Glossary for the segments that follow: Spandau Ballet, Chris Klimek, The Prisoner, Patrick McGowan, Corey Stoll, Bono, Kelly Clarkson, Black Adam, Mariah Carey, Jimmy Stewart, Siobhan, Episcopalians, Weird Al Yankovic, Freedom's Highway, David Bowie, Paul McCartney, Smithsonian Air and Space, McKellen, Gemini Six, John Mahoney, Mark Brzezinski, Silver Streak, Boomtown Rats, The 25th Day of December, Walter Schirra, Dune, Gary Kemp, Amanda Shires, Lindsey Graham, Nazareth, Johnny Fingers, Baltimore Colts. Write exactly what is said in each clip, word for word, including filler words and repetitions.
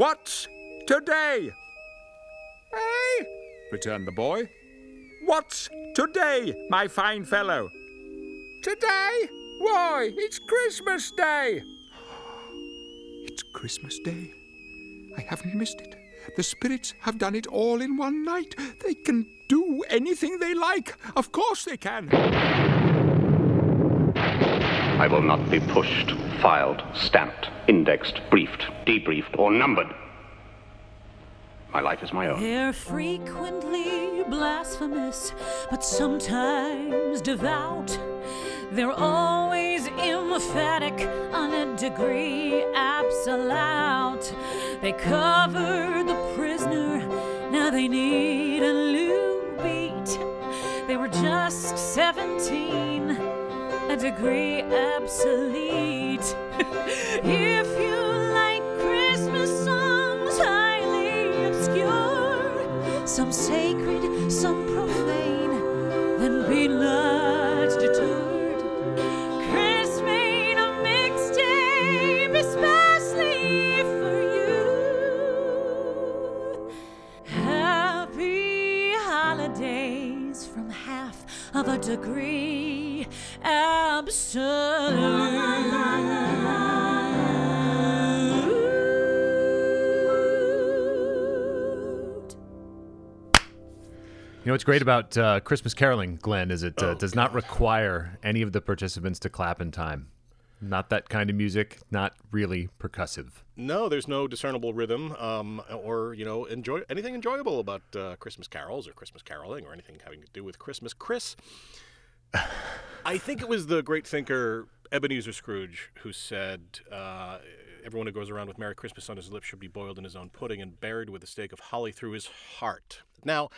What's today? Eh? Returned the boy. What's today, my fine fellow? Today? Why, it's Christmas Day. It's Christmas Day. I haven't missed it. The spirits have done it all in one night. They can do anything they like. Of course they can. I will not be pushed, filed, stamped, indexed, briefed, debriefed, or numbered. My life is my own. They're frequently blasphemous, but sometimes devout. They're always emphatic on a degree absolute. They covered the prisoner, now they need a new beat. They were just seventeen, a degree obsolete. If you like Christmas songs, highly obscure, some sacred, some profane, then be not deterred. Of a degree absolute. You know what's great about uh, Christmas caroling, Glenn, is it uh, oh, does not God. require any of the participants to clap in time. Not that kind of music, not really percussive. No, there's no discernible rhythm um, or, you know, enjoy anything enjoyable about uh, Christmas carols or Christmas caroling or anything having to do with Christmas. Chris, I think it was the great thinker Ebenezer Scrooge who said, uh, everyone who goes around with Merry Christmas on his lips should be boiled in his own pudding and buried with a stake of holly through his heart. Now,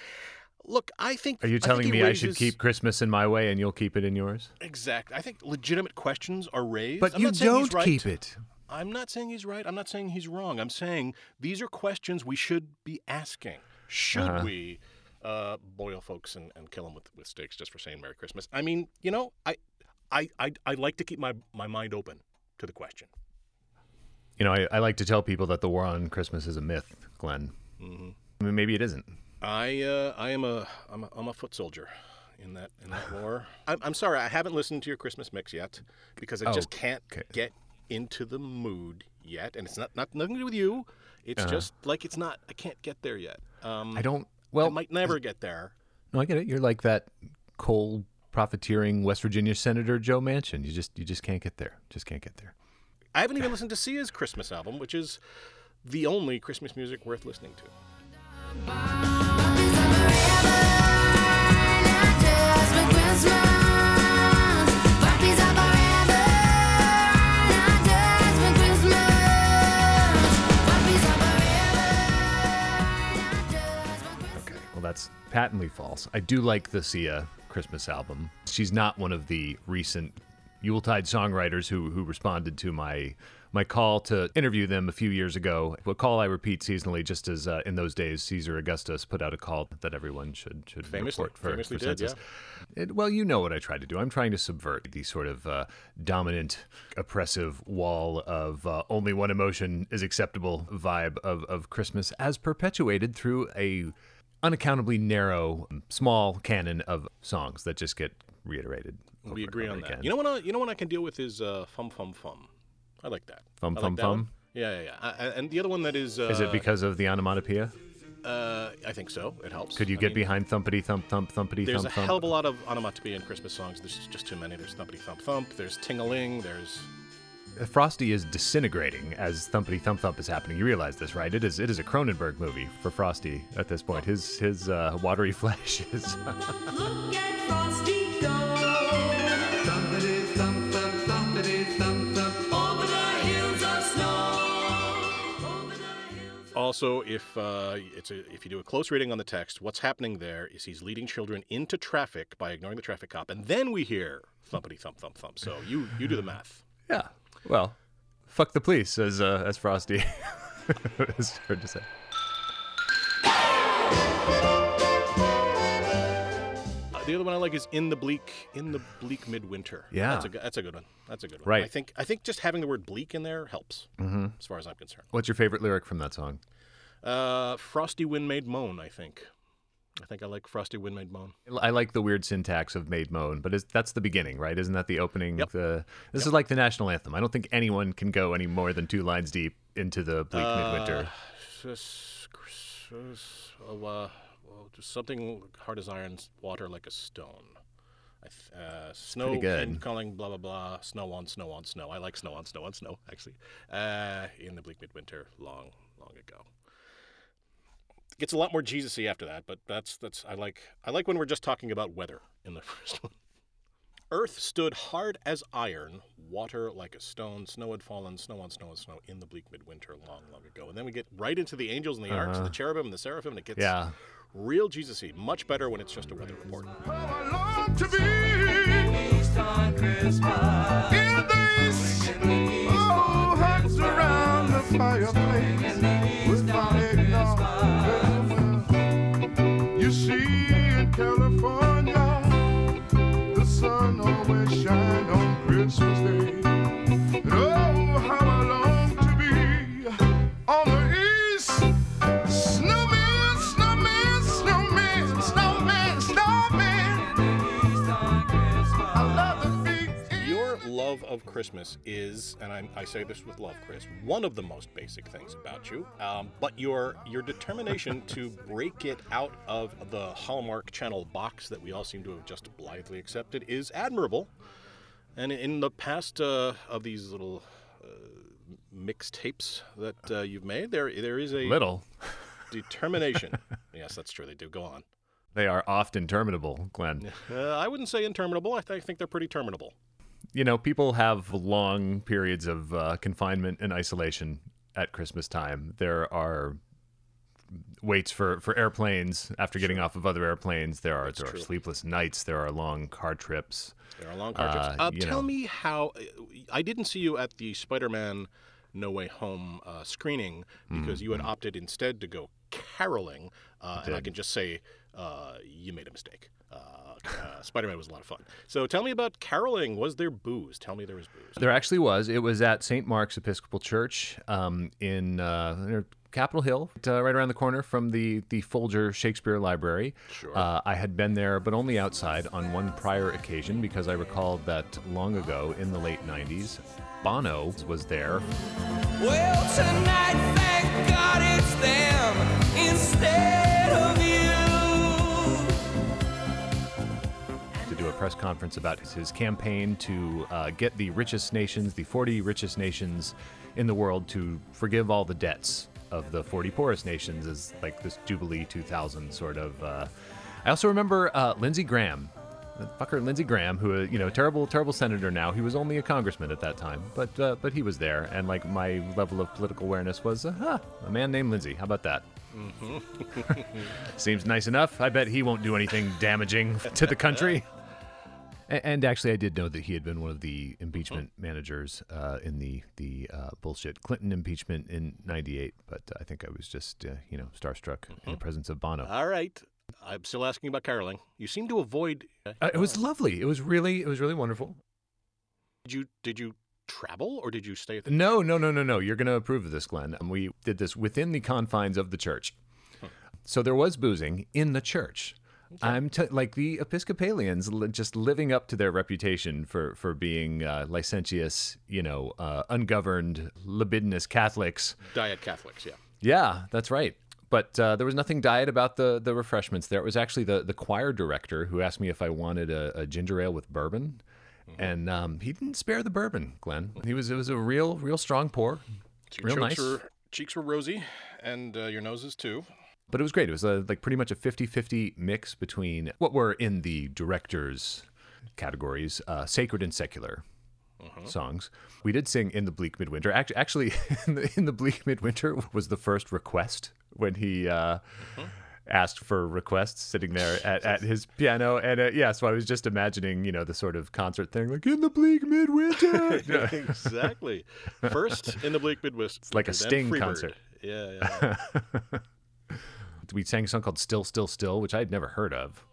look, I think... Are you telling I me raises... I should keep Christmas in my way and you'll keep it in yours? Exactly. I think legitimate questions are raised. But I'm you not don't right. keep it. I'm not saying he's right. I'm not saying he's wrong. I'm saying these are questions we should be asking. Should uh-huh. we uh, boil folks and, and kill them with, with sticks just for saying Merry Christmas? I mean, you know, I I, I, I like to keep my, my mind open to the question. You know, I, I like to tell people that the war on Christmas is a myth, Glenn. Mm-hmm. I mean, maybe it isn't. I uh, I am a I'm a, I'm a foot soldier in that in that war. I'm, I'm sorry I haven't listened to your Christmas mix yet because I oh, just can't okay. get into the mood yet, and it's not, not nothing to do with you. It's uh-huh. just like it's not I can't get there yet. Um, I don't. Well, I might never get there. No, I get it. You're like that coal profiteering West Virginia Senator Joe Manchin. You just you just can't get there. Just can't get there. I haven't even listened to Sia's Christmas album, which is the only Christmas music worth listening to. Bye. That's patently false. I do like the Sia Christmas album. She's not one of the recent Yuletide songwriters who who responded to my my call to interview them a few years ago. A call I repeat seasonally, just as uh, in those days Caesar Augustus put out a call that everyone should should famously, report for, famously for did, census. Yeah. It, well, you know what I try to do. I'm trying to subvert the sort of uh, dominant, oppressive wall of uh, only one emotion is acceptable vibe of, of Christmas as perpetuated through a unaccountably narrow, small canon of songs that just get reiterated. We agree on that. You know what I, you know what I can deal with is uh, Fum Fum Fum. I like that. Fum Fum Fum? Yeah, yeah, yeah. I, and the other one that is... Uh, is it because of the onomatopoeia? Uh, I think so. It helps. Could you get behind thumpity thump thump thumpity thump thump? There's a hell of a lot of onomatopoeia in Christmas songs. There's just too many. There's thumpity thump thump. There's ting-a-ling. There's... Frosty is disintegrating as thumpity thump thump is happening. You realize this, right? It is it is a Cronenberg movie for Frosty at this point. His his uh, watery flesh is. Look at Frosty go! Thumpity thump thump thumpity thump thump over the hills of snow. Over the hills of... Also, if uh, it's a, if you do a close reading on the text, what's happening there is he's leading children into traffic by ignoring the traffic cop, and then we hear thumpity thump thump thump. So you you do the math. Yeah. Well, fuck the police, as uh, as Frosty is heard to say. Uh, the other one I like is In the Bleak In the Bleak Midwinter. Yeah, that's a that's a good one. That's a good one. Right. I think I think just having the word bleak in there helps, mm-hmm. as far as I'm concerned. What's your favorite lyric from that song? Uh, Frosty Wind Made Moan. I think. I think I like Frosty Wind Made Moan. I like the weird syntax of Made Moan, but it's, that's the beginning, right? Isn't that the opening? Yep. The, this yep. is like the national anthem. I don't think anyone can go any more than two lines deep into the Bleak uh, Midwinter. Just, just, oh, uh, well, just something hard as iron, water like a stone. I, uh, snow and calling, blah, blah, blah. Snow on, snow on, snow. I like snow on, snow on, snow, actually. Uh, in the Bleak Midwinter, long, long ago. Gets a lot more Jesus-y after that, but that's that's I like I like when we're just talking about weather in the first one. Earth stood hard as iron, water like a stone, snow had fallen, snow on snow on snow in the bleak midwinter long, long ago. And then we get right into the angels and the uh-huh. arcs, the cherubim and the seraphim, and it gets yeah. real Jesus-y. Much better when it's just a weather report. How I long to be on Christmas. In the east, oh, hands around the fireplace with my eggnog. California, the sun always shines on Christmas Day. And oh, how I long to be on the east. Snowman, snowman, snowman, snowman, snowman. I love the big. Your love of Christmas is, and I, I say this with love, Chris, one of the most basic things about you. Um, but your your determination to break it out of the Hallmark Channel box that we all seem to have just blithely accepted is admirable. And in the past uh, of these little uh, mixtapes that uh, you've made, there there is a little determination. Yes, that's true. They do go on. They are often terminable, Glenn. Uh, I wouldn't say interminable. I, th- I think they're pretty terminable. You know, people have long periods of uh, confinement and isolation at Christmas time. There are waits for, for airplanes after getting sure. off of other airplanes. There are, there are sleepless nights. There are long car trips. There are long car uh, trips. Uh, tell know. me how... I didn't see you at the Spider-Man No Way Home uh, screening because mm-hmm. you had opted instead to go caroling. Uh, I and I can just say uh, you made a mistake. Uh, uh, Spider-Man was a lot of fun. So tell me about caroling. Was there booze? Tell me there was booze. There actually was. It was at Saint Mark's Episcopal Church um, in uh, Capitol Hill, uh, right around the corner from the, the Folger Shakespeare Library. Sure. Uh, I had been there, but only outside on one prior occasion because I recalled that long ago in the late nineties, Bono was there. Well, tonight, thank God it's them instead of a press conference about his, his campaign to uh, get the richest nations, the forty richest nations in the world, to forgive all the debts of the forty poorest nations, as like this Jubilee two thousand sort of. Uh. I also remember uh, Lindsey Graham, the fucker Lindsey Graham, who, uh, you know, terrible, terrible senator now. He was only a congressman at that time, but uh, but he was there. And like my level of political awareness was, uh, huh, a man named Lindsey. How about that? Mm-hmm. Seems nice enough. I bet he won't do anything damaging to the country. And actually, I did know that he had been one of the impeachment mm-hmm. managers uh, in the the uh, bullshit Clinton impeachment in ninety-eight. But I think I was just, uh, you know, starstruck mm-hmm. in the presence of Bono. All right. I'm still asking about caroling. You seem to avoid... Uh, it was lovely. It was really, it was really wonderful. Did you, did you travel or did you stay at the... No, no, no, no, no. You're going to approve of this, Glenn. Um, we did this within the confines of the church. Hmm. So there was boozing in the church. Okay. I'm t- like the Episcopalians li- just living up to their reputation for, for being uh, licentious, you know, uh, ungoverned, libidinous Catholics. Diet Catholics, yeah. Yeah, that's right. But uh, there was nothing diet about the, the refreshments there. It was actually the, the choir director who asked me if I wanted a, a ginger ale with bourbon. Mm-hmm. And um, he didn't spare the bourbon, Glenn. Mm-hmm. He was It was a real, real strong pour. So real nice. Your cheeks were rosy, and uh, your noses too. But it was great. It was a, like pretty much a fifty-fifty mix between what were in the director's categories, uh, sacred and secular uh-huh. songs. We did sing In the Bleak Midwinter. Actually, actually in, the, in the Bleak Midwinter was the first request when he uh, uh-huh. asked for requests sitting there at, at his piano. And uh, yeah, so I was just imagining, you know, the sort of concert thing, like In the Bleak Midwinter. Exactly. First In the Bleak Midwinter. It's like a Sting concert. Yeah, yeah. We sang a song called Still, Still, Still, which I had never heard of.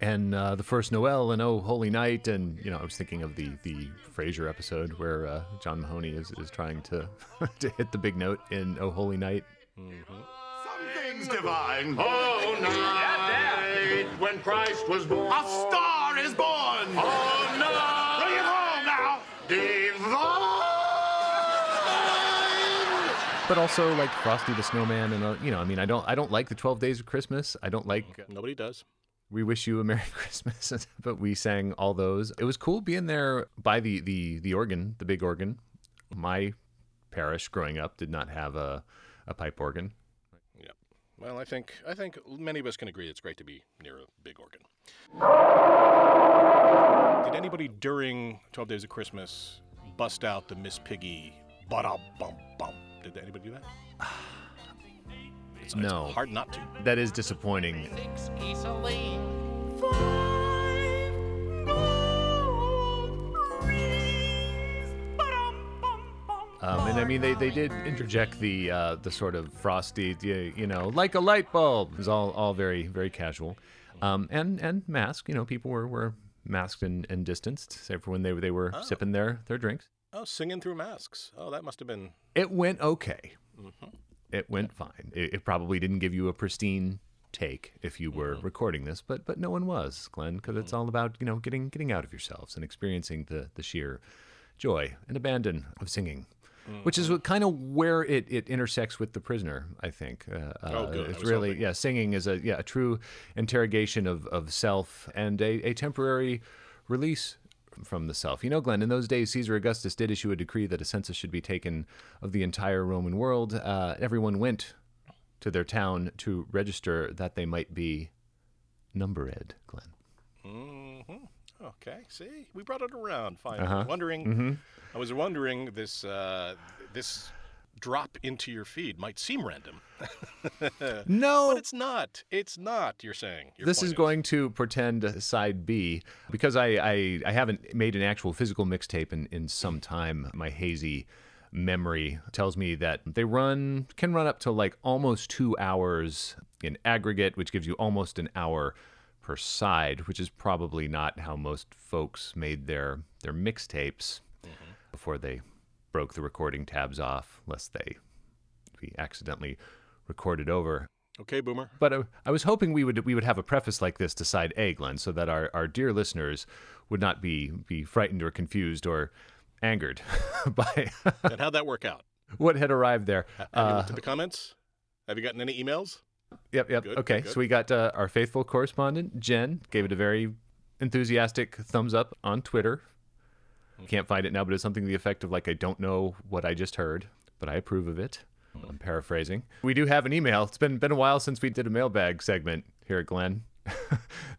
and uh, The First Noel and Oh Holy Night, and you know, I was thinking of the the Frasier episode where uh, John Mahoney is, is trying to to hit the big note in Oh Holy Night. Mm-hmm. Something's divine. Oh night, when Christ was born, a star is born. Oh night, bring it home now, divine. But also like Frosty the Snowman, and uh, you know, I mean, I don't, I don't like the twelve Days of Christmas. I don't like. Uh, Nobody does. We wish you a Merry Christmas, but we sang all those. It was cool being there by the, the, the organ, the big organ. My parish growing up did not have a, a pipe organ. Yeah. Well, I think I think many of us can agree it's great to be near a big organ. Did anybody during twelve Days of Christmas bust out the Miss Piggy ba-da-bum-bum? Did anybody do that? It's, no. It's hard not to. That is disappointing. Six easily. Five, gold, threes, um, and I mean, they, they did interject the uh, the sort of Frosty, you, you know, like a light bulb. It was all, all very, very casual. Um, and, and masked, you know, people were, were masked and, and distanced, save for when they, they were oh. sipping their, their drinks. Oh, singing through masks. Oh, that must have been... It went okay. Mm-hmm. It went fine. It, it probably didn't give you a pristine take if you were mm-hmm. recording this, but but no one was, Glenn, because mm-hmm. it's all about, you know, getting getting out of yourselves and experiencing the, the sheer joy and abandon of singing, mm-hmm. which is kind of where it, it intersects with The Prisoner, I think. Uh, oh, good. It's really, hoping. yeah, singing is a yeah a true interrogation of, of self and a, a temporary release from the self. You know, Glenn, in those days, Caesar Augustus did issue a decree that a census should be taken of the entire Roman world. Uh, everyone went to their town to register that they might be numbered, Glenn. Mm-hmm. Okay, see? We brought it around, finally. Uh-huh. Wondering, mm-hmm. I was wondering this, uh, this drop into your feed might seem random. No. But it's not. It's not, you're saying. Your this is, is going to pretend side B. Because I, I, I haven't made an actual physical mixtape in, in some time, my hazy memory tells me that they run can run up to like almost two hours in aggregate, which gives you almost an hour per side, which is probably not how most folks made their, their mixtapes mm-hmm. before they broke the recording tabs off, lest they be accidentally recorded over. Okay, Boomer. But I, I was hoping we would we would have a preface like this to side A, Glenn, so that our, our dear listeners would not be, be frightened or confused or angered by... And how'd that work out? What had arrived there. Have you looked at the comments? Have you gotten any emails? Yep, yep. Good, okay, good, good. So we got uh, our faithful correspondent, Jen, gave it a very enthusiastic thumbs up on Twitter. Can't find it now, but it's something to the effect of, like, I don't know what I just heard, but I approve of it. I'm paraphrasing. We do have an email. It's been been a while since we did a mailbag segment here at Glenn.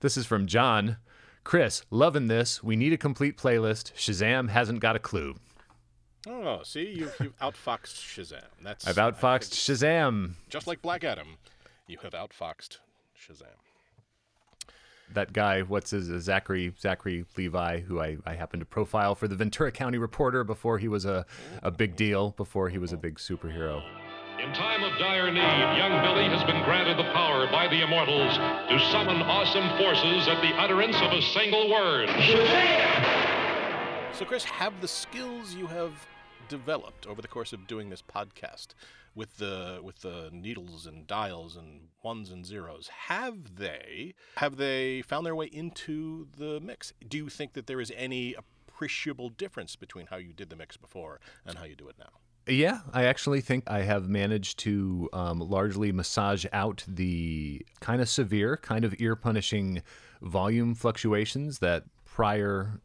This is from John. Chris, loving this. We need a complete playlist. Shazam hasn't got a clue. Oh, see, you've, you've outfoxed Shazam. That's I've outfoxed Shazam. Just like Black Adam, you have outfoxed Shazam. That guy, what's his, uh, Zachary Zachary Levi, who I, I happened to profile for the Ventura County Reporter before he was a, a big deal, before he was a big superhero. In time of dire need, young Billy has been granted the power by the immortals to summon awesome forces at the utterance of a single word. So, Chris, have the skills you have developed over the course of doing this podcast with the with the needles and dials and ones and zeros, have they have they found their way into the mix? Do you think that there is any appreciable difference between how you did the mix before and how you do it now? Yeah, I actually think I have managed to um, largely massage out the kind of severe, kind of ear-punishing volume fluctuations that prior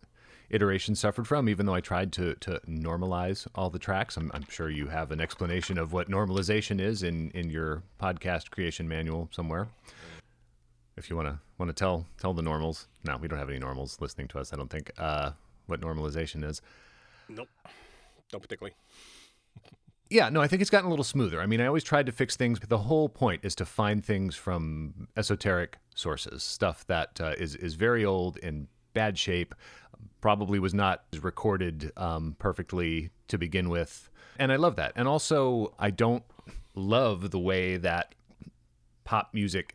iteration suffered from, even though I tried to to normalize all the tracks. I'm, I'm sure you have an explanation of what normalization is in, in your podcast creation manual somewhere. If you want to want to tell tell the normals, no, we don't have any normals listening to us, I don't think, uh, what normalization is. Nope, not particularly. Yeah, no, I think it's gotten a little smoother. I mean, I always tried to fix things, but the whole point is to find things from esoteric sources, stuff that uh, is, is very old and bad shape, probably was not recorded um, perfectly to begin with. And I love that. And also, I don't love the way that pop music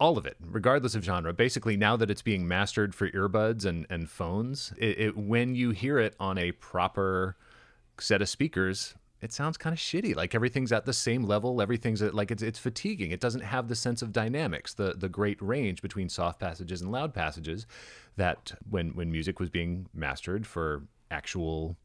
all of it, regardless of genre. Basically, now that it's being mastered for earbuds and, and phones, it, it when you hear it on a proper set of speakers, it sounds kind of shitty. Like everything's at the same level. Everything's at, like it's it's fatiguing. It doesn't have the sense of dynamics, the the great range between soft passages and loud passages that when when music was being mastered for actual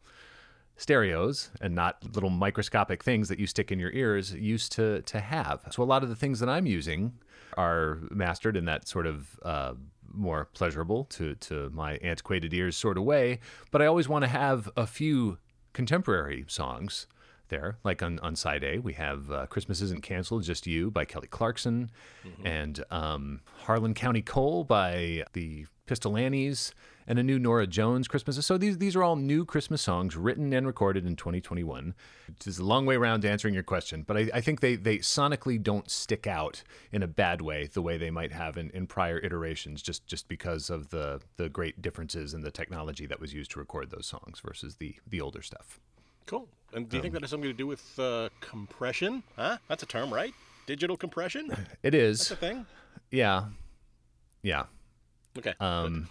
stereos and not little microscopic things that you stick in your ears used to to have. So a lot of the things that I'm using are mastered in that sort of uh, more pleasurable to to my antiquated ears sort of way. But I always want to have a few contemporary songs there. Like on, on side A, we have uh, Christmas Isn't Canceled, Just You by Kelly Clarkson, mm-hmm. and um, Harlan County Coal by the Pistolantes, and a new Nora Jones Christmas. So these these are all new Christmas songs written and recorded in twenty twenty-one. Which is a long way around to answering your question, but I, I think they, they sonically don't stick out in a bad way the way they might have in, in prior iterations, just, just because of the, the great differences in the technology that was used to record those songs versus the, the older stuff. Cool. And do you um, think that has something to do with uh, compression? Huh? That's a term, right? Digital compression? It is. That's a thing? Yeah. Yeah. Okay. Um.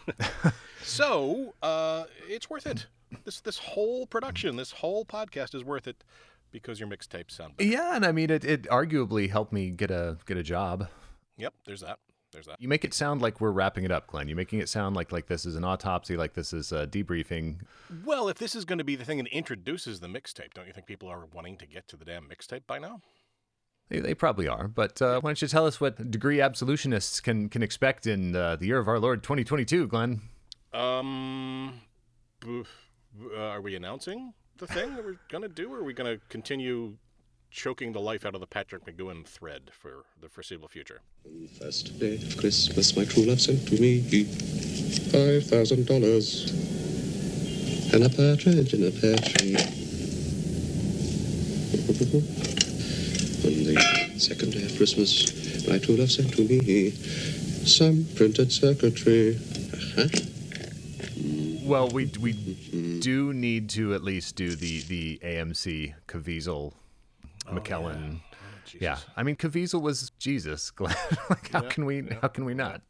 so uh, it's worth it. This this whole production, this whole podcast is worth it because your mixtapes sound better. Yeah, and I mean it. It arguably helped me get a get a job. Yep. There's that. There's that. You make it sound like we're wrapping it up, Glenn. You're making it sound like like this is an autopsy, like this is a debriefing. Well, if this is going to be the thing that introduces the mixtape, don't you think people are wanting to get to the damn mixtape by now? They, they probably are, but uh, why don't you tell us what degree absolutionists can can expect in uh, the year of our Lord twenty twenty-two, Glenn? Um, b- b- are we announcing the thing that we're going to do, or are we going to continue choking the life out of the Patrick McGowan thread for the foreseeable future? On the first day of Christmas, my true love sent to me five thousand dollars and a partridge in a pear tree. On the second day of Christmas, my true love sent to me some printed circuitry. Uh-huh. Well, we we mm-hmm. do need to at least do the, the A M C Caviezel, oh, McKellen. Yeah. Oh, yeah, I mean Caviezel was Jesus, Glenn. Like how yep, can we yep, how can we not?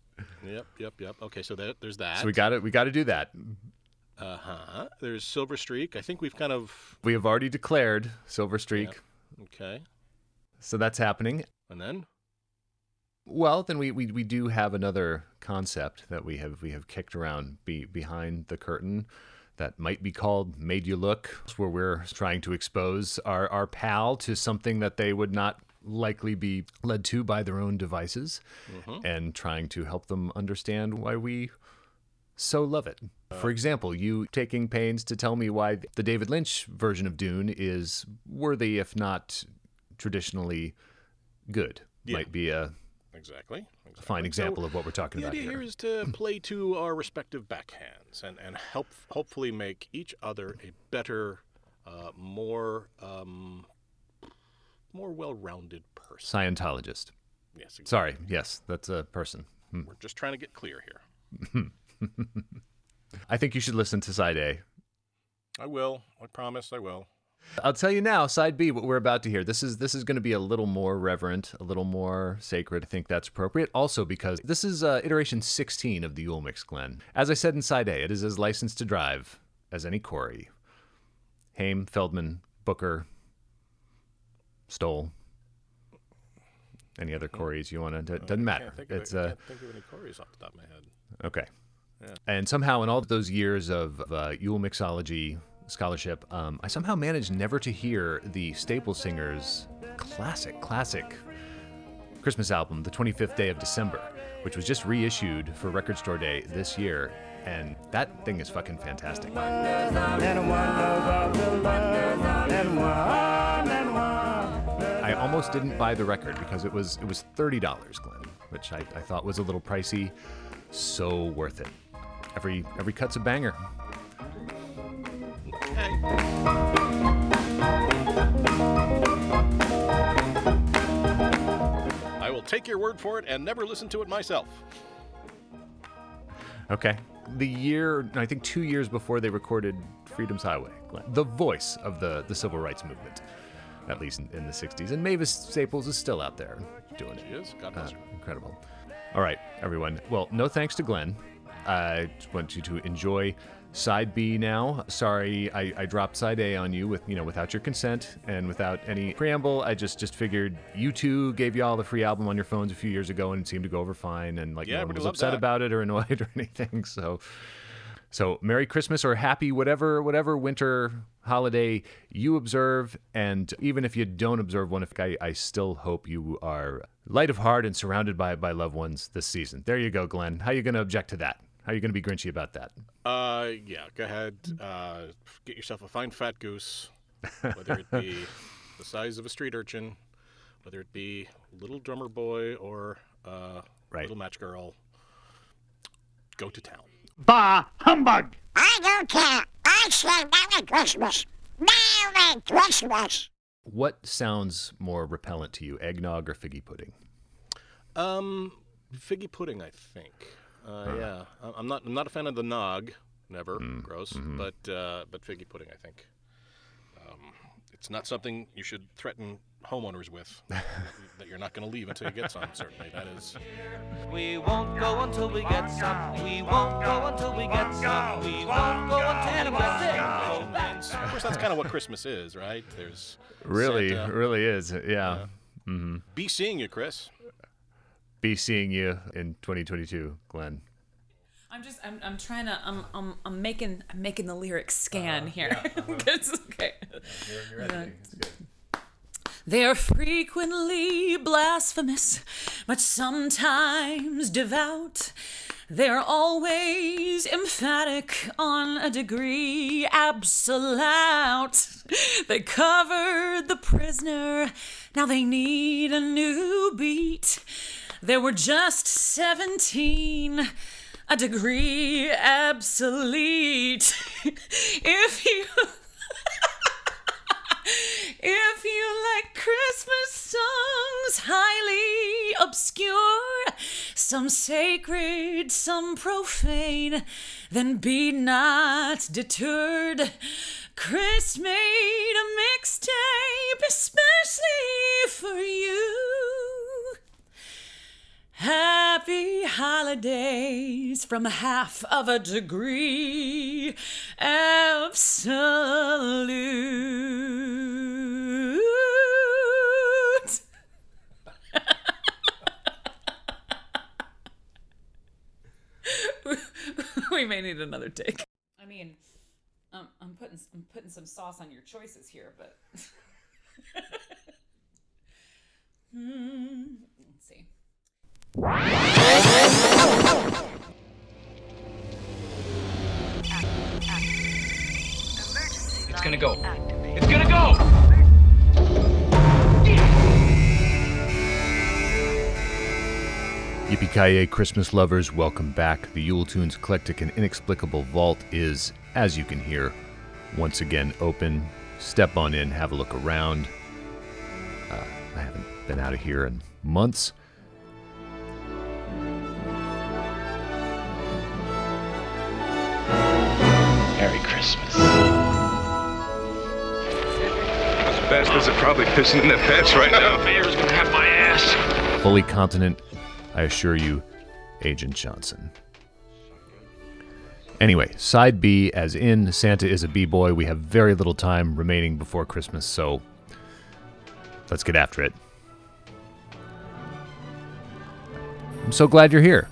Yep, yep, yep. Okay, so there, there's that. So we got it. We got to do that. Uh huh. There's Silver Streak. I think we've kind of we have already declared Silver Streak. Yep. Okay. So that's happening. And then? Well, then we, we, we do have another concept that we have we have kicked around be, behind the curtain that might be called Made You Look, where we're trying to expose our, our pal to something that they would not likely be led to by their own devices, mm-hmm. and trying to help them understand why we so love it. For example, you taking pains to tell me why the David Lynch version of Dune is worthy, if not traditionally good, yeah. might be a exactly, exactly. a fine example so, of what we're talking the about idea here. Here is to play to our respective backhands and, and help hopefully make each other a better, uh, more um, more well-rounded person. Scientologist. Yes. Exactly. Sorry. Yes, that's a person. Hmm. We're just trying to get clear here. I think you should listen to Side A. I will. I promise I will. I'll tell you now, Side B, what we're about to hear. This is this is going to be a little more reverent, a little more sacred. I think that's appropriate. Also because this is uh, iteration sixteen of the Yule Mix, Glenn. As I said in Side A, it is as licensed to drive as any Corey. Haim, Feldman, Booker, Stoll. Any other Corys you want to? It doesn't matter. I can't think of any Corys off the top of my head. Okay. Yeah. And somehow in all those years of uh, Yule Mixology scholarship, um, I somehow managed never to hear the Staple Singers' classic, classic Christmas album, The twenty-fifth Day of December, which was just reissued for Record Store Day this year, and that thing is fucking fantastic. I almost didn't buy the record because it was it was thirty dollars, Glenn, which I, I thought was a little pricey. So worth it. Every every cut's a banger. I will take your word for it and never listen to it myself. Okay. The year, I think two years before they recorded Freedom's Highway, the voice of the, the civil rights movement, at least in, in the sixties. And Mavis Staples is still out there doing it. She is. God bless her. Incredible. All right, everyone. Well, no thanks to Glenn. I just want you to enjoy Side B now. Sorry, I, I dropped Side A on you with, you know, without your consent and without any preamble. I just just figured you two gave y'all the free album on your phones a few years ago, and it seemed to go over fine, and like yeah, no one was upset that. about it or annoyed or anything. So, so Merry Christmas or Happy whatever whatever winter holiday you observe, and even if you don't observe one, if I, I still hope you are light of heart and surrounded by by loved ones this season. There you go, Glenn. How are you going to object to that? How are you going to be grinchy about that? Uh, yeah, go ahead. Uh, get yourself a fine fat goose, whether it be the size of a street urchin, whether it be Little Drummer Boy or uh, right. Little Match Girl. Go to town. Bah, humbug! I don't care. I say Merry Christmas. Merry Christmas. What sounds more repellent to you, eggnog or figgy pudding? Um, figgy pudding, I think. Uh, uh, yeah, I'm not. I'm not a fan of the nog. Never, mm, gross. Mm-hmm. But uh, but figgy pudding, I think. Um, it's not something you should threaten homeowners with. That you're not going to leave until you get some. Certainly, that is. We won't go until we get some. We won't go until we get some. We won't go until we get some. Of course, that's kind of what Christmas is, right? There's really, Santa. really is. Yeah. yeah. Mm-hmm. Be seeing you, Chris. Be seeing you in twenty twenty-two, Glenn. I'm just, I'm, I'm trying to, I'm, I'm, I'm making, I'm making the lyrics scan uh, here. Yeah, uh-huh. It's okay. You're, you're editing. It's good. They're frequently blasphemous, but sometimes devout. They're always emphatic on a degree absolute. They covered the prisoner. Now they need a new beat. There were just seventeen, a degree obsolete. If you, if you like Christmas songs, highly obscure, some sacred, some profane, then be not deterred. Chris made a mixtape especially for you. Happy holidays from half of a degree absolute. We may need another take. I mean, um, I'm putting I'm putting some sauce on your choices here, but mm, let's see. It's gonna go. It's gonna go! Yippee-ki-yay, Christmas lovers, welcome back. The Yule Tunes Eclectic and Inexplicable Vault is, as you can hear, once again open. Step on in, have a look around. Uh, I haven't been out of here in months. Merry Christmas. Those bastards are probably pissing in their pants right now. The mayor's gonna have my ass. Fully continent, I assure you, Agent Johnson. Anyway, side B, as in Santa is a B-boy. We have very little time remaining before Christmas, so let's get after it. I'm so glad you're here.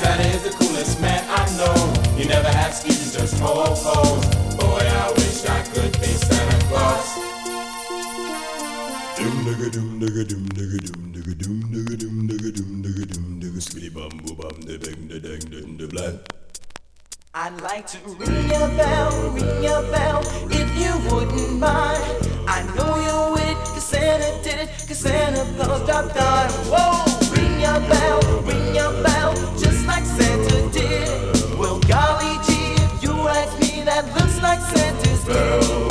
Santa is the coolest man I know. He never has excuses, just whole clothes. Boy, I wish I could be Santa Claus. Doom digga doom digga doom digga doom digga doom digga doom digga doom digga doom digga skitty bum bum bum da bang da dang ding da blah. I'd like to ring your bell, ring your bell, if you wouldn't mind. I know you're with it, cause Santa did it, cause Santa Claus dropped on. Whoa! Ring your bell, ring your bell, just like Santa did. Well, golly gee, if you ask me, that looks like Santa's bell.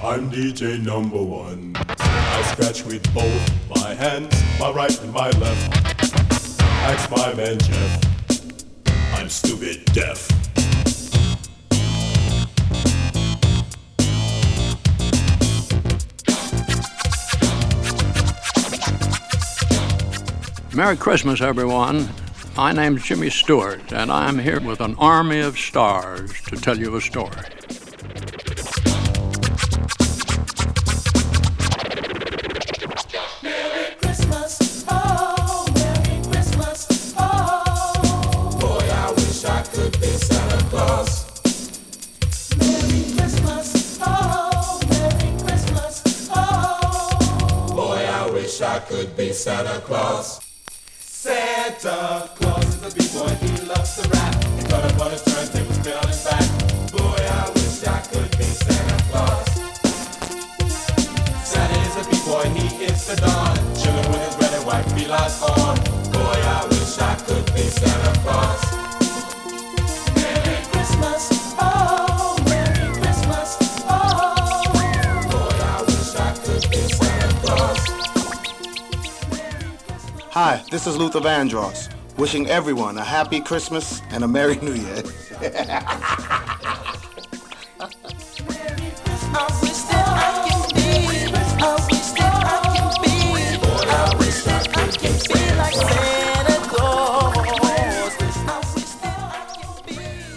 I'm D J number one. I scratch with both my hands, my right and my left. Ask my man Jeff, I'm stupid deaf. Merry Christmas, everyone. My name's Jimmy Stewart, and I'm here with an army of stars to tell you a story. Santa Claus. Santa Claus is a b-boy, he loves to rap. He cut up on his turntable, spit on his back. Boy, I wish I could be Santa Claus. Santa is a b-boy, he is the Don, chillin' with his red and white felines on. Boy, I wish I could be Santa Claus. Hi, this is Luther Vandross, wishing everyone a happy Christmas and a Merry New Year.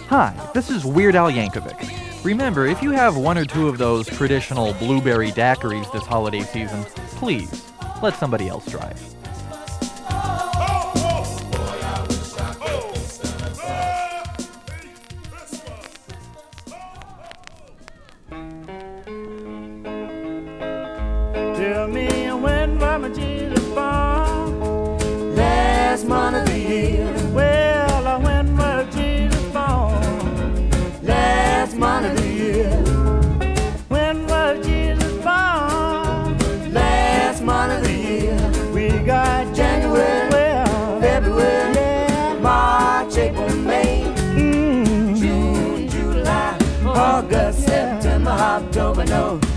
Hi, this is Weird Al Yankovic. Remember, if you have one or two of those traditional blueberry daiquiris this holiday season, please let somebody else drive.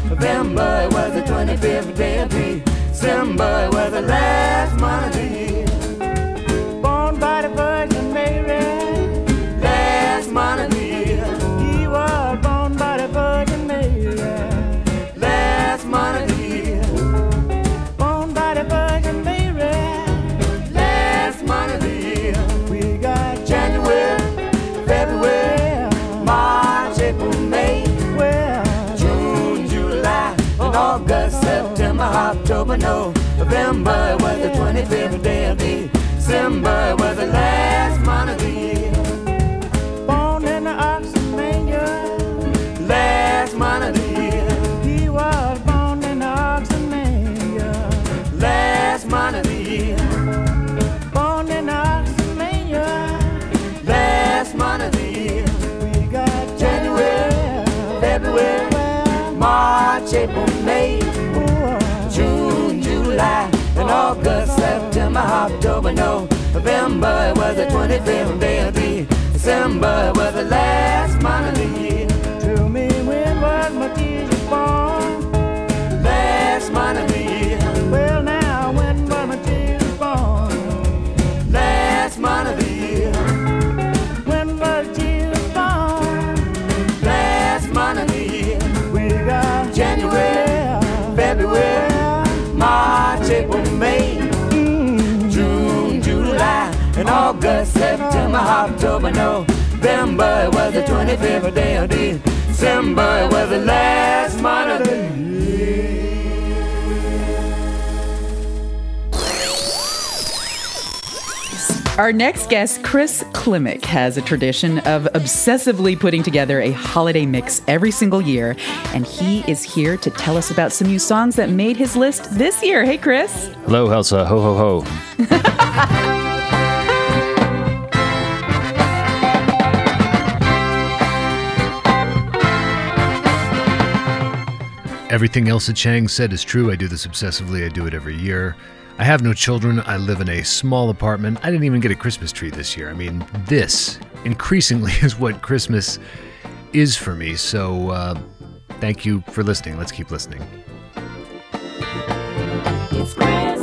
November was the twenty-fifth day of December, was the last month of the year. Born by the Virgin Mary, last month of the year. He was born by the Virgin Mary, last month of the year. Born by the Virgin Mary, last month of the year. We got January, February, March, April, May. August, September, October, no, November was the twenty-fifth day of December, was the last month of the year. Born in the oxen manger, last month of the year. He was born in the oxen manger, last month of the year. Born in the oxen manger, last month of the year. We got January, February, March, April, May, June, July, and August, September, October, no, November was the twenty-fifth day of December, was the last month of the year. Tell me when was my Jesus born? in August, September, October, November. It was the twenty-fifth day of December. It was the last month of the year. Our next guest, Chris Klimek, has a tradition of obsessively putting together a holiday mix every single year, and he is here to tell us about some new songs that made his list this year. Hey, Chris. Hello, Elsa. Ho, ho, ho. Everything Elsa Chang said is true. I do this obsessively. I do it every year. I have no children. I live in a small apartment. I didn't even get a Christmas tree this year. I mean, this increasingly is what Christmas is for me. So uh, thank you for listening. Let's keep listening. It's Christmas.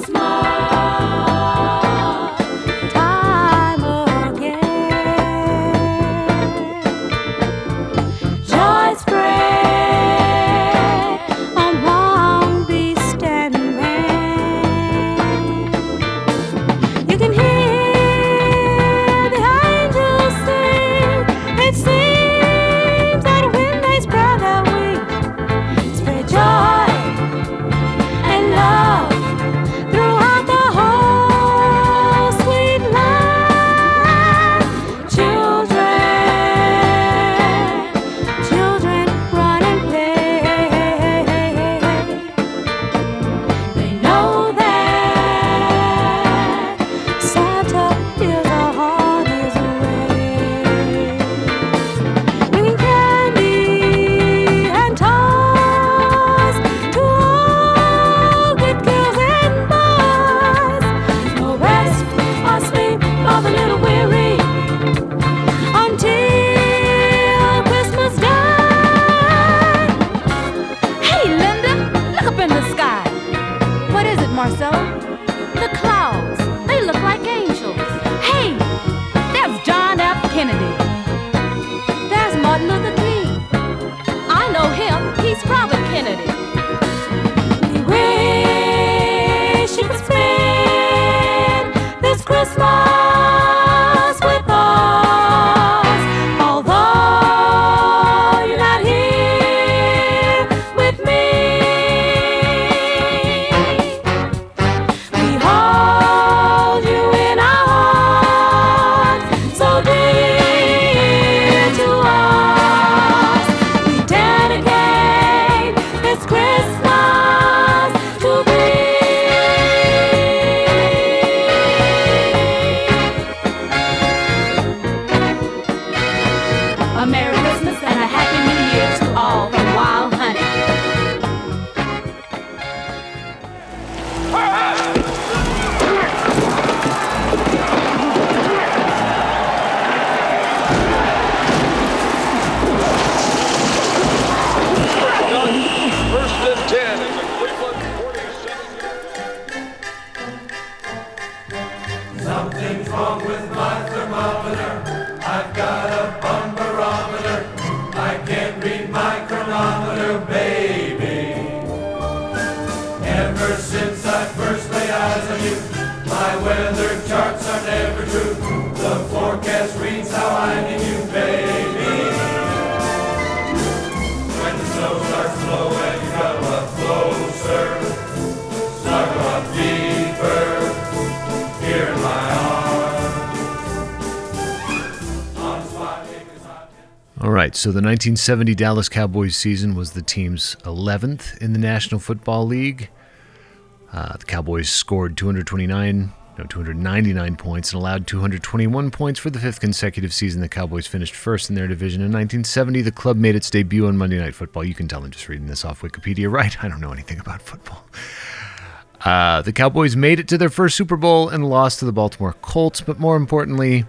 So the nineteen seventy Dallas Cowboys season was the team's eleventh in the National Football League. Uh, the Cowboys scored two hundred twenty-nine, no, two hundred ninety-nine points and allowed two hundred twenty-one points for the fifth consecutive season. The Cowboys finished first in their division in nineteen seventy. The club made its debut on Monday Night Football. You can tell I'm just reading this off Wikipedia, right? I don't know anything about football. Uh, the Cowboys made it to their first Super Bowl and lost to the Baltimore Colts, but more importantly,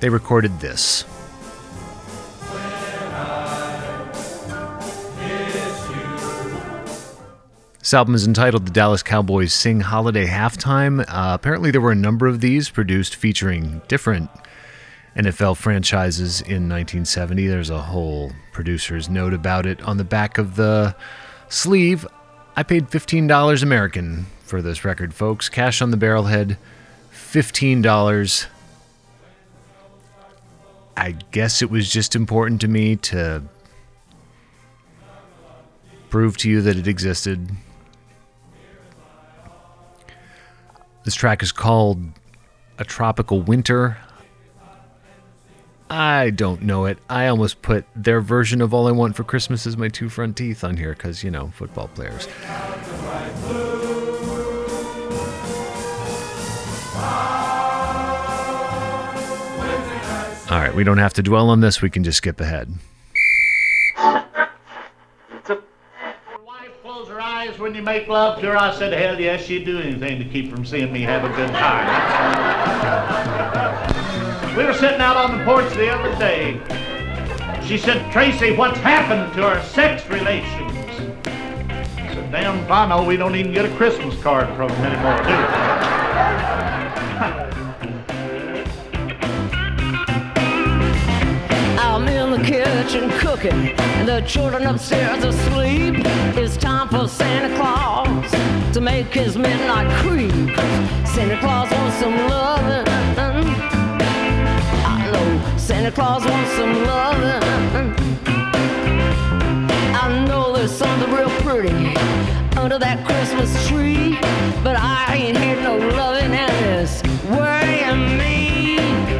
they recorded this. This album is entitled The Dallas Cowboys Sing Holiday Halftime. Uh, apparently there were a number of these produced featuring different N F L franchises in nineteen seventy. There's a whole producer's note about it on the back of the sleeve. I paid fifteen dollars American for this record, folks. Cash on the barrelhead, fifteen dollars. I guess it was just important to me to prove to you that it existed. This track is called A Tropical Winter. I don't know it. I almost put their version of All I Want for Christmas Is My Two Front Teeth on here because, you know, football players. All right, we don't have to dwell on this. We can just skip ahead. When you make love to her, I said, hell yes, she'd do anything to keep from seeing me have a good time. We were sitting out on the porch the other day. She said, Tracy, what's happened to our sex relations? I said, damn, Bono, we don't even get a Christmas card from him anymore, do we? I'm in the kitchen cooking, and the children upstairs asleep. It's time for Santa Claus to make his midnight creep. Santa Claus wants some lovin'. I know Santa Claus wants some lovin'. I know there's something real pretty under that Christmas tree, but I ain't hear no lovin' and it's worryin' me.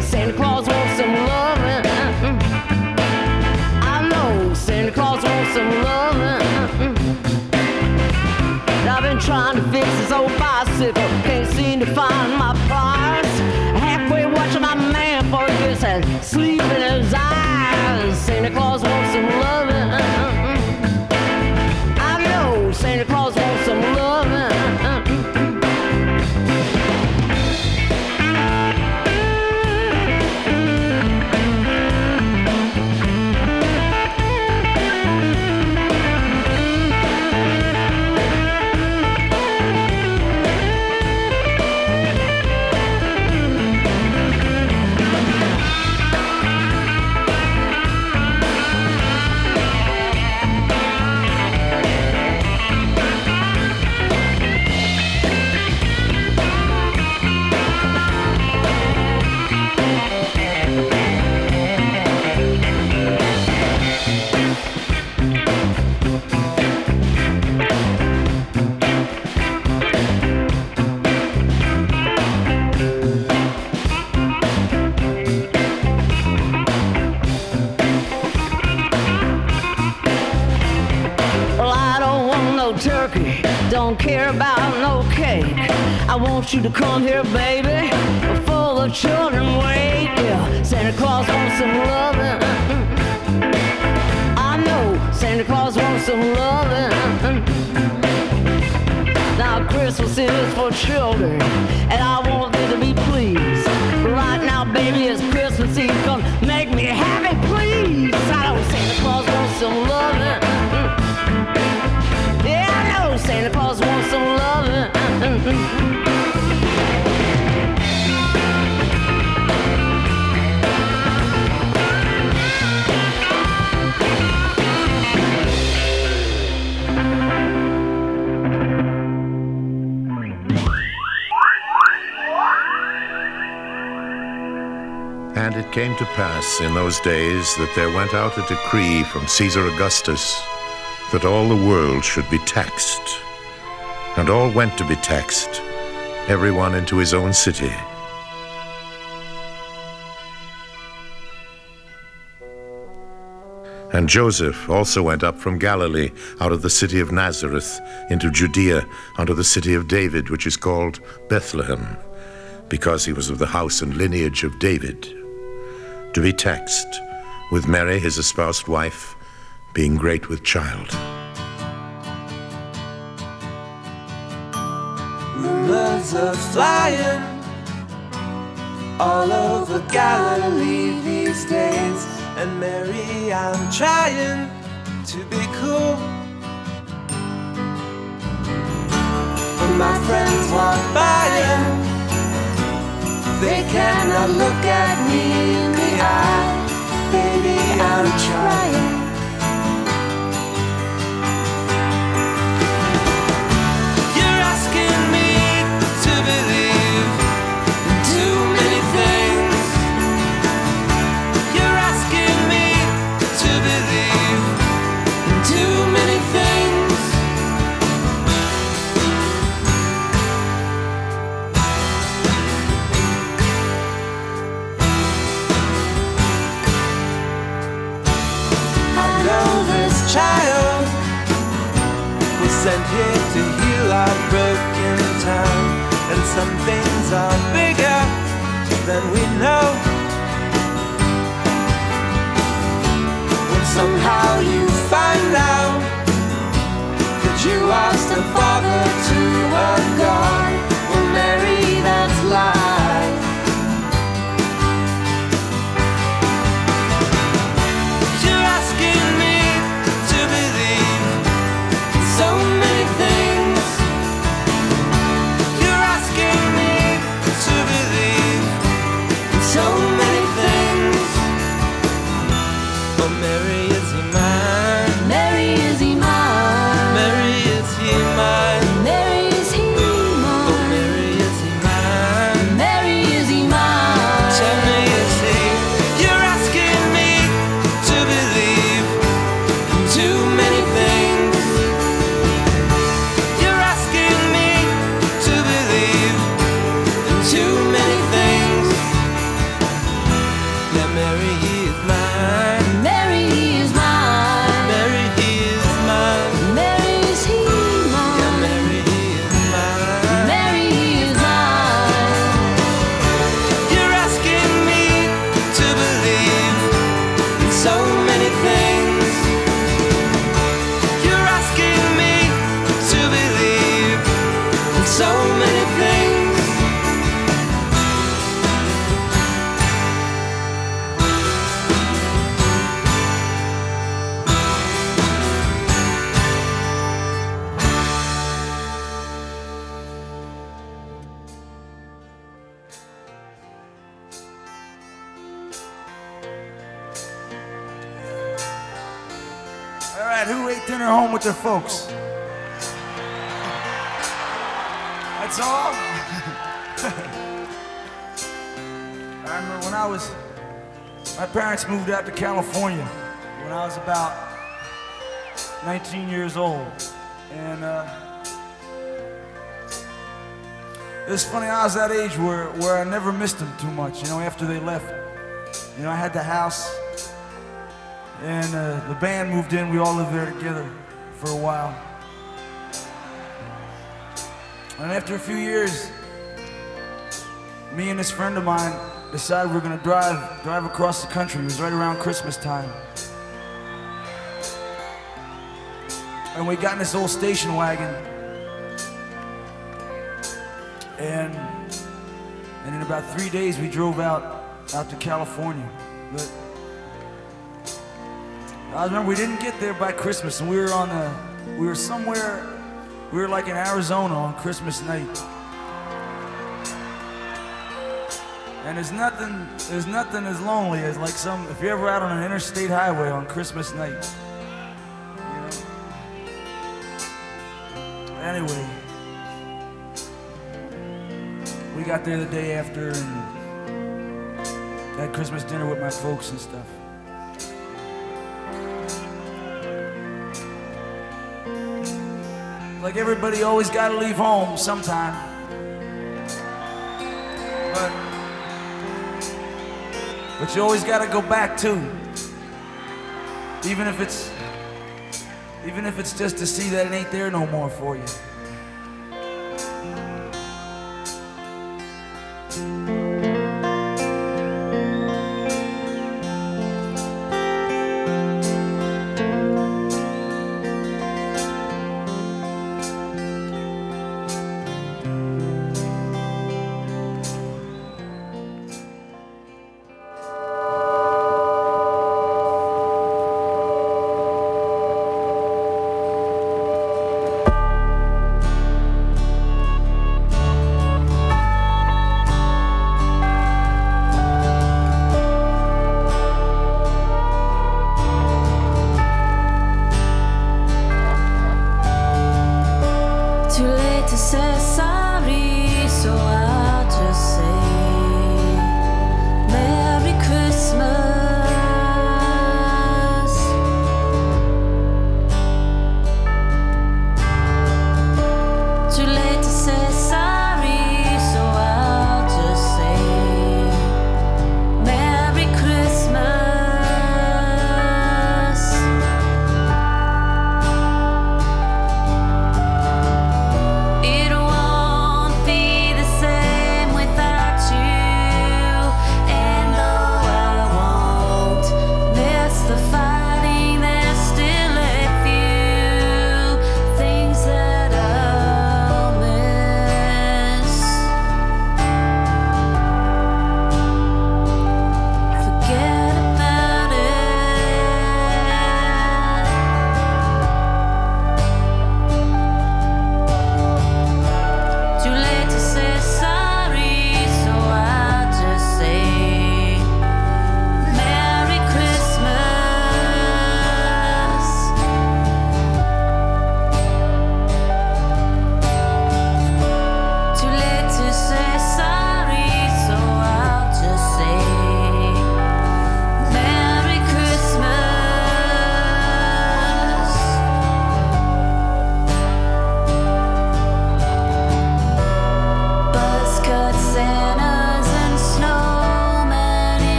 Santa Claus wants some lovin'. I know Santa Claus wants some lovin'. I've been trying to fix this old bicycle, can't seem to find my parts. Halfway watching my man for he gets that sleep in his eyes. Santa Claus wants some loving. I know Santa Claus wants some loving. Don't care about no cake. I want you to come here, baby, before the children wake. Yeah, Santa Claus wants some loving. I know Santa Claus wants some loving. Now Christmas is for children, and I want them to be pleased. Right now, baby, it's Christmas Eve. Come make me happy, please. I know Santa Claus wants some loving. Santa Claus wants some lovin'. And it came to pass in those days that there went out a decree from Caesar Augustus that all the world should be taxed. And all went to be taxed, everyone into his own city. And Joseph also went up from Galilee, out of the city of Nazareth, into Judea, unto the city of David, which is called Bethlehem, because he was of the house and lineage of David, to be taxed with Mary, his espoused wife, being great with child. Rumors are flying all over Galilee these days, and Mary, I'm trying to be cool, but my friends walk by and they cannot look at me in the eye. Baby, I'm trying. You're asking me to believe, sent here to heal our broken town. And some things are bigger than we know. When somehow you find out that you are still father to a god, well, Mary, that's life. You're asking me to believe so many things. You're asking me to believe so many things. But Mary, is he mine? Mary, is he mine? Mary, is he mine? Mary, is he mine? Oh, Mary, is he mine? Mary, is he mine? Tell me, is he? You're asking me to believe in too many things. You're asking me to believe in too many things. Yeah, Mary, he is mine. Mary, he is mine. Mary, he is mine. Mary, is he mine? Yeah, Mary, he is mine. Mary, he is mine. You're asking me to believe in so many things. You're asking me to believe in so many things. All right, who ate dinner home with their folks? That's all? I remember when I was, my parents moved out to California when I was about nineteen years old. And uh, it was funny, I was that age where, where I never missed them too much, you know, after they left. You know, I had the house. And uh, the band moved in. We all lived there together for a while. And after a few years, me and this friend of mine decided we were going to drive drive across the country. It was right around Christmas time. And we got in this old station wagon. And, and in about three days, we drove out, out to California. But I remember we didn't get there by Christmas, and we were on a, we were somewhere, we were like in Arizona on Christmas night. And there's nothing, there's nothing as lonely as like some, if you're ever out on an interstate highway on Christmas night. You know? Anyway, we got there the day after and had Christmas dinner with my folks and stuff. Like everybody always gotta leave home sometime. But, but you always gotta go back too. Even if it's, even if it's just to see that it ain't there no more for you.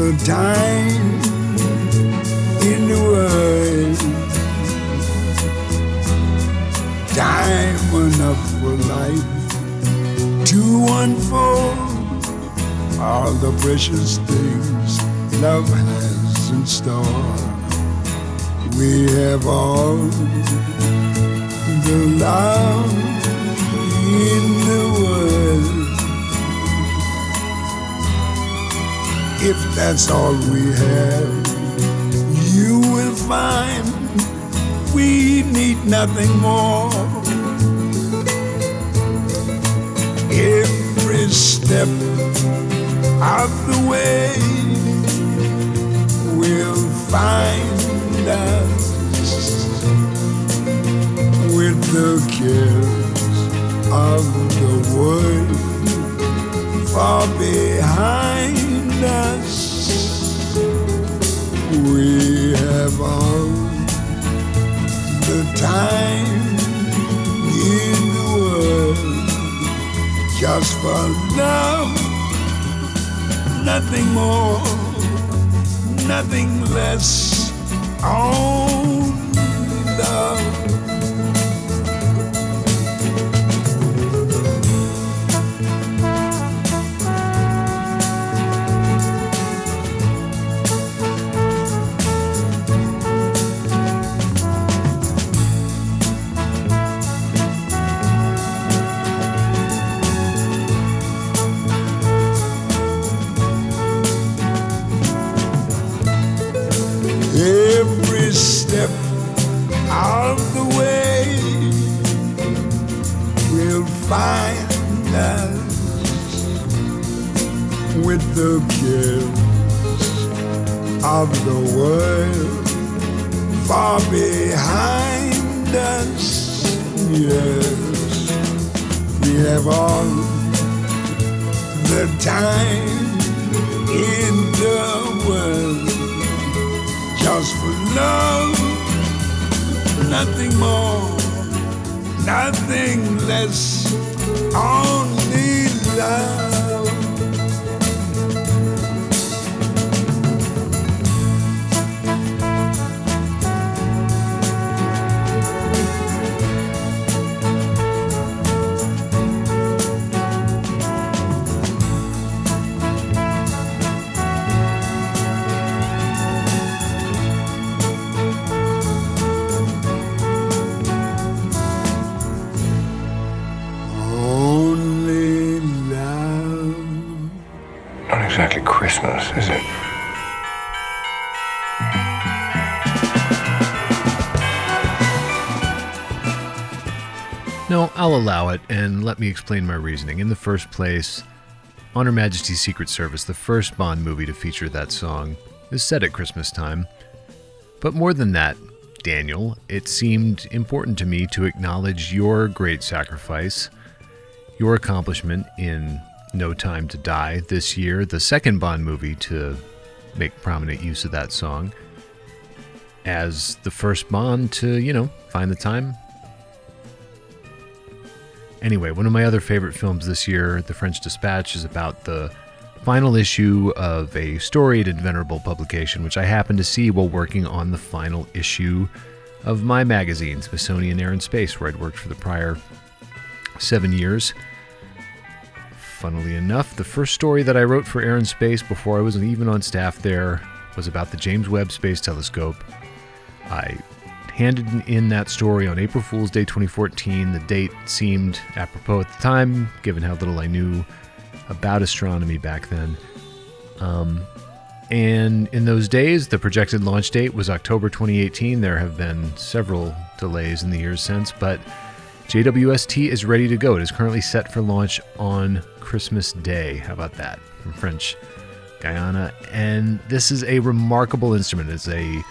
little time in the world. Time enough for life to unfold all the precious things love has in store. We have all the love in the world. If that's all we have, you will find we need nothing more. Every step of the way will find us with the cares of the world far behind us. We have all the time in the world, just for love, nothing more, nothing less, all love. No, I'll allow it, and let me explain my reasoning. In the first place, on Her Majesty's Secret Service, the first Bond movie to feature that song, is set at Christmas time. But more than that, Daniel, it seemed important to me to acknowledge your great sacrifice, your accomplishment in No Time to Die this year, the second Bond movie to make prominent use of that song, as the first Bond to, you know, find the time. Anyway, one of my other favorite films this year, The French Dispatch, is about the final issue of a storied and venerable publication, which I happened to see while working on the final issue of my magazine, Smithsonian Air and Space, where I'd worked for the prior seven years. Funnily enough, the first story that I wrote for Air and Space before I was even on staff there was about the James Webb Space Telescope. I handed in that story on April Fool's Day twenty fourteen. The date seemed apropos at the time, given how little I knew about astronomy back then. Um, and in those days, the projected launch date was October twenty eighteen. There have been several delays in the years since, but J W S T is ready to go. It is currently set for launch on Christmas Day. How about that? From French Guiana. And this is a remarkable instrument. It's a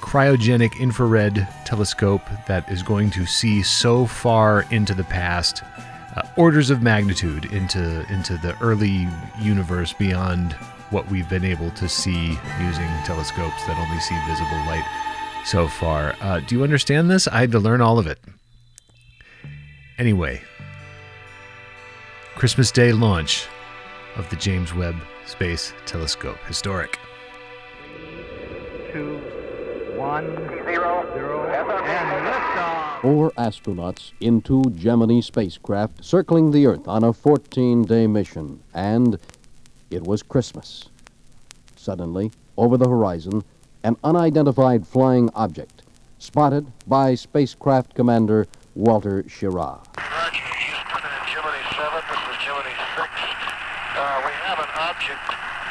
cryogenic infrared telescope that is going to see so far into the past, uh, orders of magnitude into into the early universe beyond what we've been able to see using telescopes that only see visible light so far. Uh, do you understand this? I had to learn all of it. Anyway, Christmas Day launch of the James Webb Space Telescope. Historic. Two, one, zero, zero, and liftoff. Four astronauts in two Gemini spacecraft circling the Earth on a fourteen-day mission, and it was Christmas. Suddenly, over the horizon, an unidentified flying object, spotted by spacecraft commander Walter Schirra. Roger, Houston and Gemini seven, this is Gemini six. Uh, we have an object,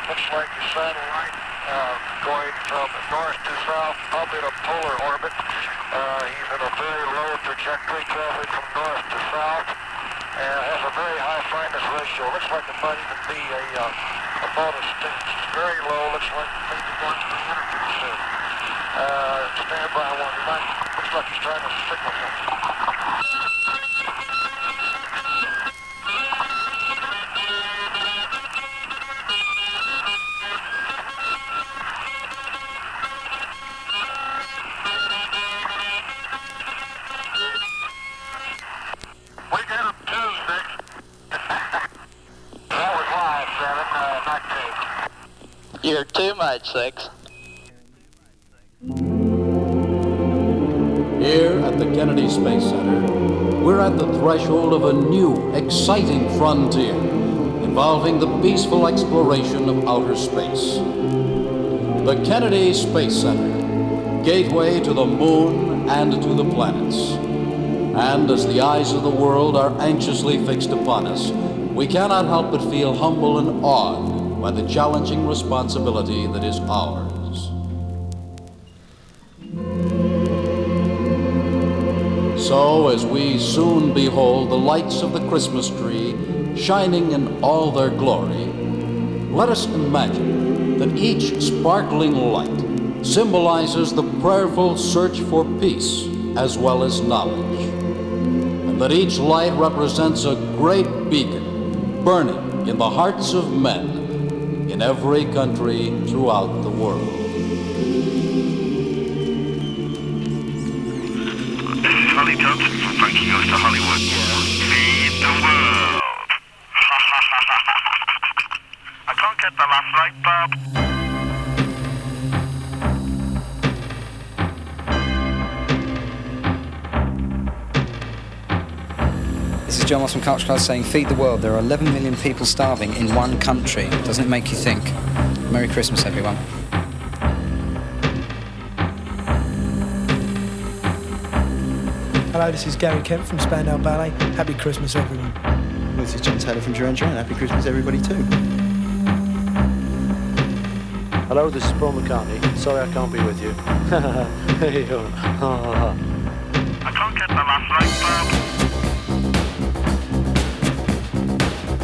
looks like a satellite, uh, going from north to south, up in a polar orbit. Uh, he's in a very low trajectory, traveling from north to south, and has a very high brightness ratio. Looks like it might even be a, uh, a bonus stage. It's very low, looks like maybe going to the energy soon. Uh, stand by one, he might, looks like he's trying to signal something. You're too much, Six. Here at the Kennedy Space Center, we're at the threshold of a new, exciting frontier involving the peaceful exploration of outer space. The Kennedy Space Center, gateway to the moon and to the planets. And as the eyes of the world are anxiously fixed upon us, we cannot help but feel humble and awed by the challenging responsibility that is ours. So, as we soon behold the lights of the Christmas tree shining in all their glory, let us imagine that each sparkling light symbolizes the prayerful search for peace as well as knowledge, and that each light represents a great beacon burning in the hearts of men in every country throughout the world. This is Holly Thompson from Frankie Goes to Hollywood. Feed the world. I can't get the laugh right, Bob. This is John Moss from Couch Class saying, feed the world. There are eleven million people starving in one country. Doesn't it make you think? Merry Christmas, everyone. Hello, this is Gary Kemp from Spandau Ballet. Happy Christmas, everyone. This is John Taylor from Duran Duran. Happy Christmas, everybody, too. Hello, this is Paul McCartney. Sorry I can't be with you. I can't get the last right, Bob.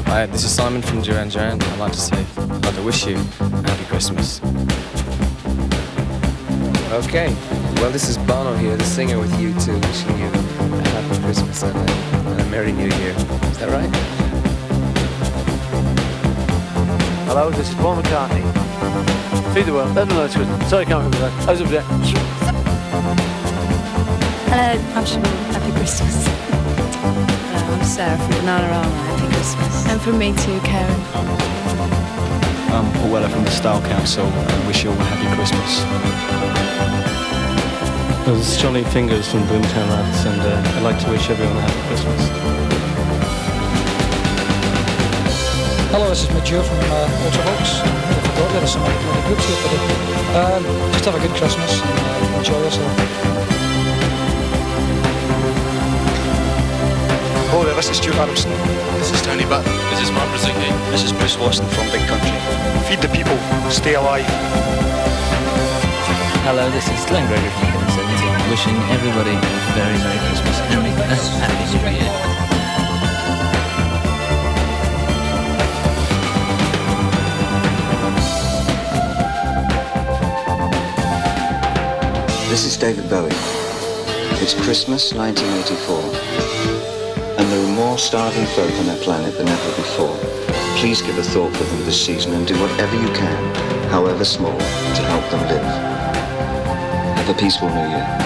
Hi, this is Simon from Duran Duran. I'd like to say, I'd like to wish you a happy Christmas. Okay, well, this is Bono here, the singer with you two, wishing you a happy Christmas and a, and a Merry New Year. Is that right? Hello, this is Paul McCartney. Feed the world. No, no, no, it's good. Sorry, I can't remember that. I was up there. Hello, I'm Siobhan. Happy Christmas. Hello, I'm Sarah from Bananarama. And from me too, Karen. I'm Orwella from the Style Council and wish you all a happy Christmas. Well, this is Johnny Fingers from Boomtown Rats and uh, I'd like to wish everyone a happy Christmas. Hello, this is Mitchell from uh, Autobox. I forgot there are some other groups here today. Um, just have a good Christmas and uh, enjoy yourself. Hello there, this is Stuart Adamson. This is Tony Button. This is Mark Brzezinski. This is Bruce Watson from Big Country. Feed the people, stay alive. Hello, this is Glenn Gregory from Big City, wishing everybody a very Merry Christmas and a Happy New Year. This is David Bowie. It's Christmas nineteen eighty-four. And there are more starving folk on our planet than ever before. Please give a thought for them this season and do whatever you can, however small, to help them live. Have a peaceful New Year.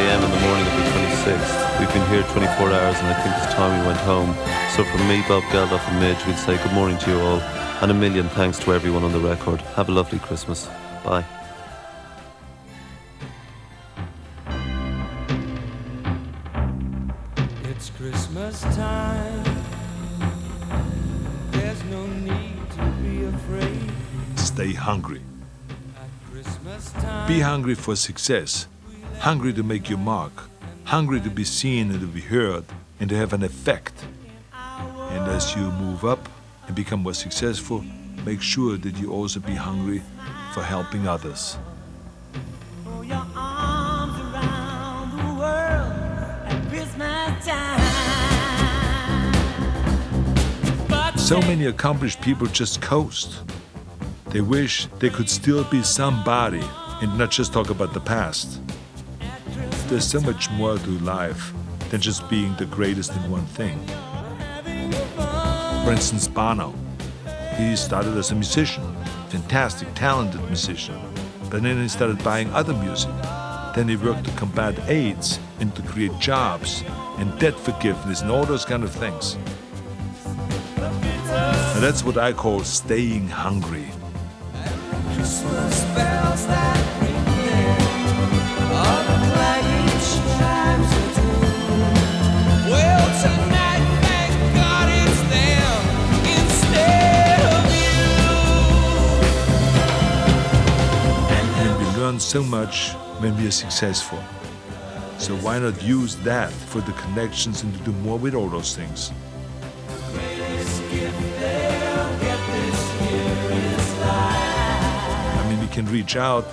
six a.m. in the morning of the twenty-sixth. We've been here twenty-four hours, and I think it's time we went home. So from me, Bob Geldof and Midge, we'd say good morning to you all, and a million thanks to everyone on the record. Have a lovely Christmas. Bye. It's Christmas time. There's no need to be afraid. Stay hungry. Be hungry for success, hungry to make your mark, hungry to be seen and to be heard and to have an effect. And as you move up and become more successful, make sure that you also be hungry for helping others. So many accomplished people just coast. They wish they could still be somebody and not just talk about the past. There's so much more to life than just being the greatest in one thing. For instance, Bono. He started as a musician, fantastic, talented musician. But then he started buying other music. Then he worked to combat AIDS and to create jobs and debt forgiveness and all those kind of things. And that's what I call staying hungry. Christmas bells that ring there are the clanging chimes of doom. Well, tonight, thank God it's them instead of you. And we learn so much when we are successful. So why not use that for the connections and to do more with all those things? The greatest gift they'll get this year is life. We can reach out,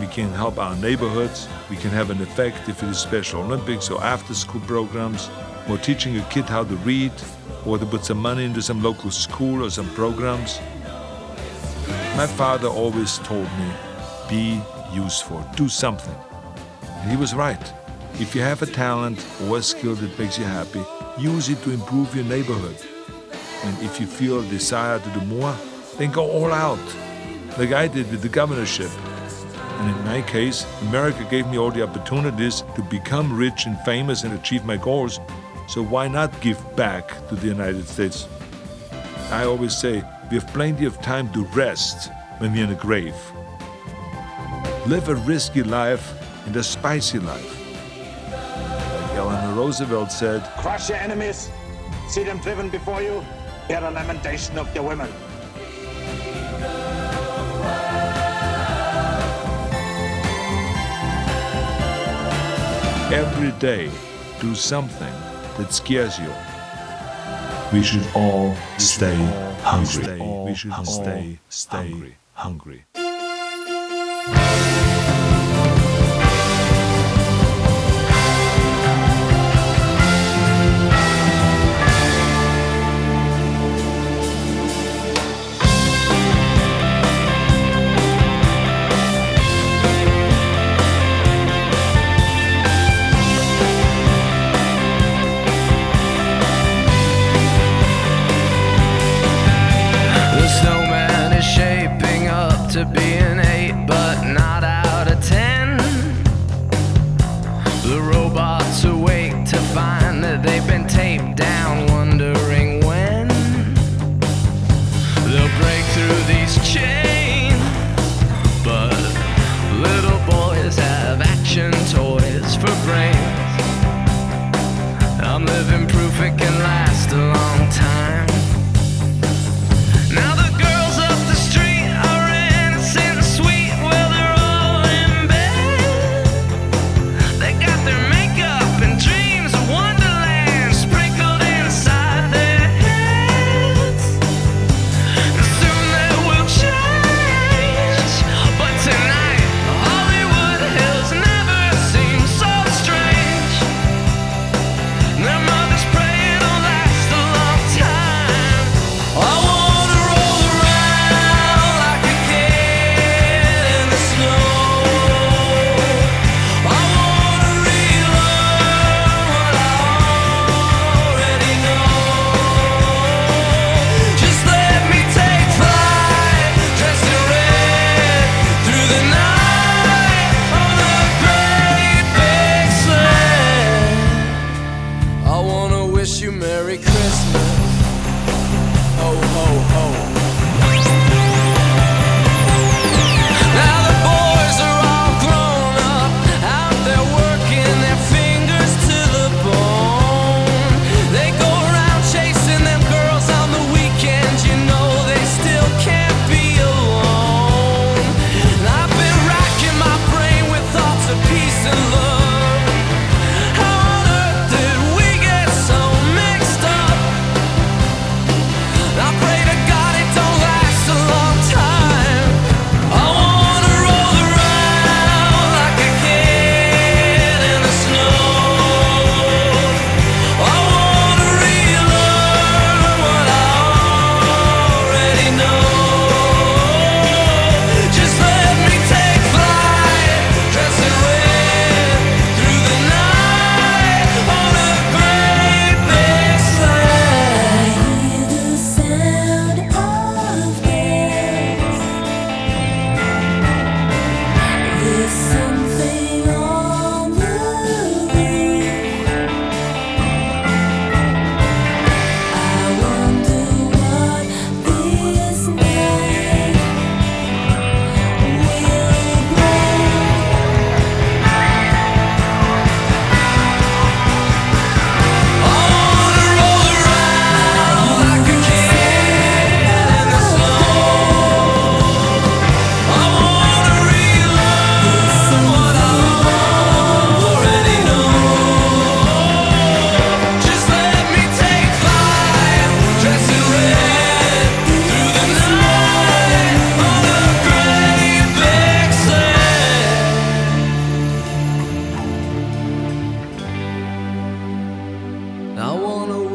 we can help our neighborhoods, we can have an effect if it is Special Olympics or after-school programs, or teaching a kid how to read, or to put some money into some local school or some programs. My father always told me, be useful, do something. And he was right. If you have a talent or a skill that makes you happy, use it to improve your neighborhood. And if you feel a desire to do more, then go all out. Like I did with the governorship. And in my case, America gave me all the opportunities to become rich and famous and achieve my goals, so why not give back to the United States? I always say, we have plenty of time to rest when we're in a grave. Live a risky life and a spicy life. Like Eleanor Roosevelt said, crush your enemies, see them driven before you, hear the lamentation of your women. Every day, do something that scares you. We should all stay hungry. We should all stay, stay hungry. To be an eight, but not out of ten. The robots awake to find that they've been taped down, wondering when they'll break through these chains. But little boys have action toys for brains. I'm living proof it can last a long time. Now the girls up the street are their makeup and dreams of Wonderland sprinkle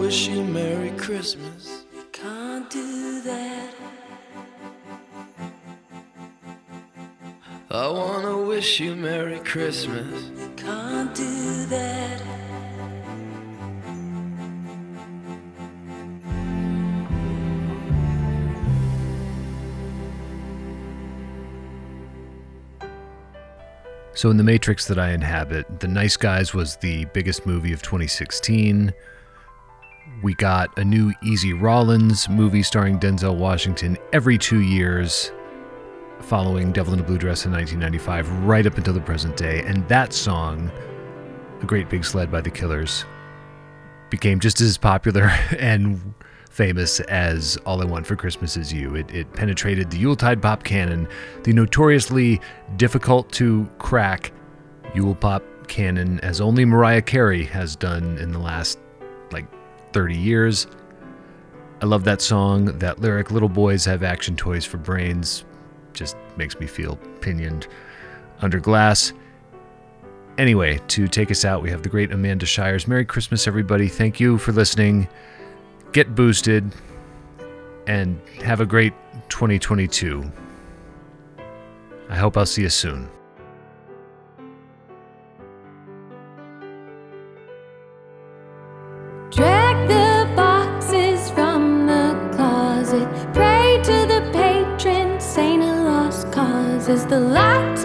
wish you Merry Christmas. Can't do that. I wanna wish you Merry Christmas. Can't do that. So in the Matrix that I inhabit, The Nice Guys was the biggest movie of twenty sixteen. We got a new Easy Rollins movie starring Denzel Washington every two years, following Devil in a Blue Dress in nineteen ninety-five, right up until the present day. And that song, A Great Big Sled by the Killers, became just as popular and famous as All I Want for Christmas Is You. It, it penetrated the Yuletide pop canon, the notoriously difficult to crack Yule pop canon, as only Mariah Carey has done in the last, like, thirty years. I love that song, that lyric, little boys have action toys for brains. Just makes me feel pinioned under glass. Anyway, to take us out, we have the great Amanda Shires. Merry Christmas, everybody. Thank you for listening. Get boosted and have a great twenty twenty-two. I hope I'll see you soon. Drag the boxes from the closet. Pray to the patron saint of lost causes. The light